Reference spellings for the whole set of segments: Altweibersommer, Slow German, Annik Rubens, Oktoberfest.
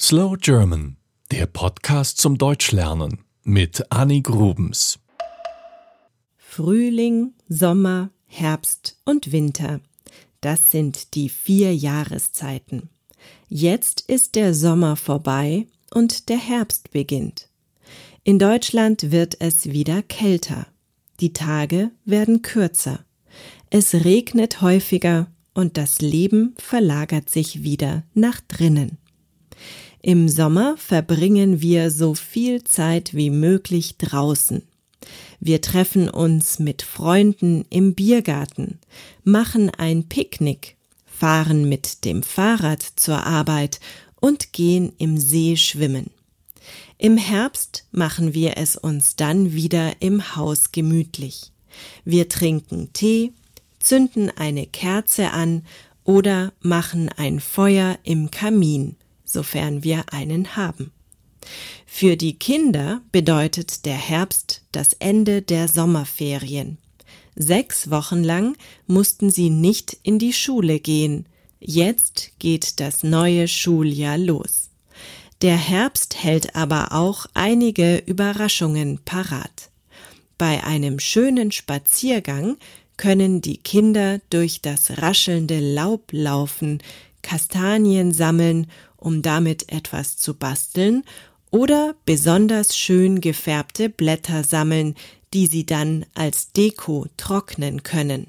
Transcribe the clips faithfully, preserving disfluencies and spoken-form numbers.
Slow German, der Podcast zum Deutschlernen mit Annik Rubens. Frühling, Sommer, Herbst und Winter. Das sind die vier Jahreszeiten. Jetzt ist der Sommer vorbei und der Herbst beginnt. In Deutschland wird es wieder kälter. Die Tage werden kürzer. Es regnet häufiger und das Leben verlagert sich wieder nach drinnen. Im Sommer verbringen wir so viel Zeit wie möglich draußen. Wir treffen uns mit Freunden im Biergarten, machen ein Picknick, fahren mit dem Fahrrad zur Arbeit und gehen im See schwimmen. Im Herbst machen wir es uns dann wieder im Haus gemütlich. Wir trinken Tee, zünden eine Kerze an oder machen ein Feuer im Kamin, sofern wir einen haben. Für die Kinder bedeutet der Herbst das Ende der Sommerferien. Sechs Wochen lang mussten sie nicht in die Schule gehen. Jetzt geht das neue Schuljahr los. Der Herbst hält aber auch einige Überraschungen parat. Bei einem schönen Spaziergang können die Kinder durch das raschelnde Laub laufen, Kastanien sammeln, um damit etwas zu basteln, oder besonders schön gefärbte Blätter sammeln, die sie dann als Deko trocknen können.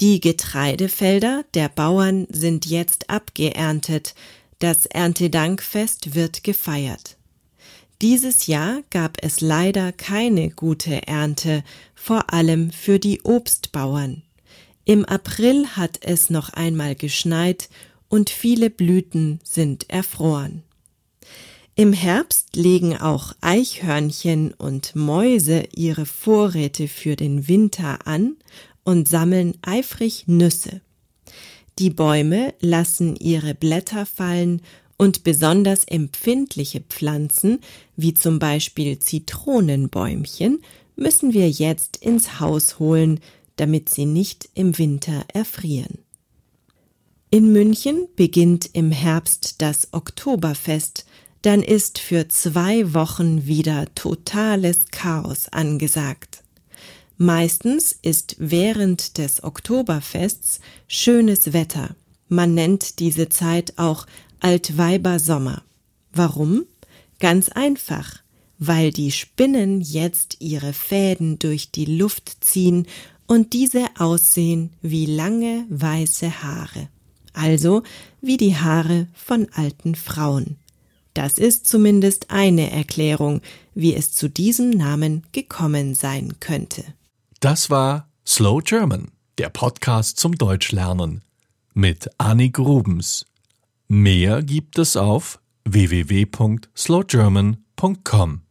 Die Getreidefelder der Bauern sind jetzt abgeerntet, das Erntedankfest wird gefeiert. Dieses Jahr gab es leider keine gute Ernte, vor allem für die Obstbauern. Im April hat es noch einmal geschneit und viele Blüten sind erfroren. Im Herbst legen auch Eichhörnchen und Mäuse ihre Vorräte für den Winter an und sammeln eifrig Nüsse. Die Bäume lassen ihre Blätter fallen und besonders empfindliche Pflanzen, wie zum Beispiel Zitronenbäumchen, müssen wir jetzt ins Haus holen, damit sie nicht im Winter erfrieren. In München beginnt im Herbst das Oktoberfest, dann ist für zwei Wochen wieder totales Chaos angesagt. Meistens ist während des Oktoberfests schönes Wetter. Man nennt diese Zeit auch Altweibersommer. Warum? Ganz einfach, weil die Spinnen jetzt ihre Fäden durch die Luft ziehen und diese aussehen wie lange weiße Haare. Also wie die Haare von alten Frauen. Das ist zumindest eine Erklärung, wie es zu diesem Namen gekommen sein könnte. Das war Slow German, der Podcast zum Deutschlernen mit Annik Rubens. Mehr gibt es auf w w w punkt slow german punkt com.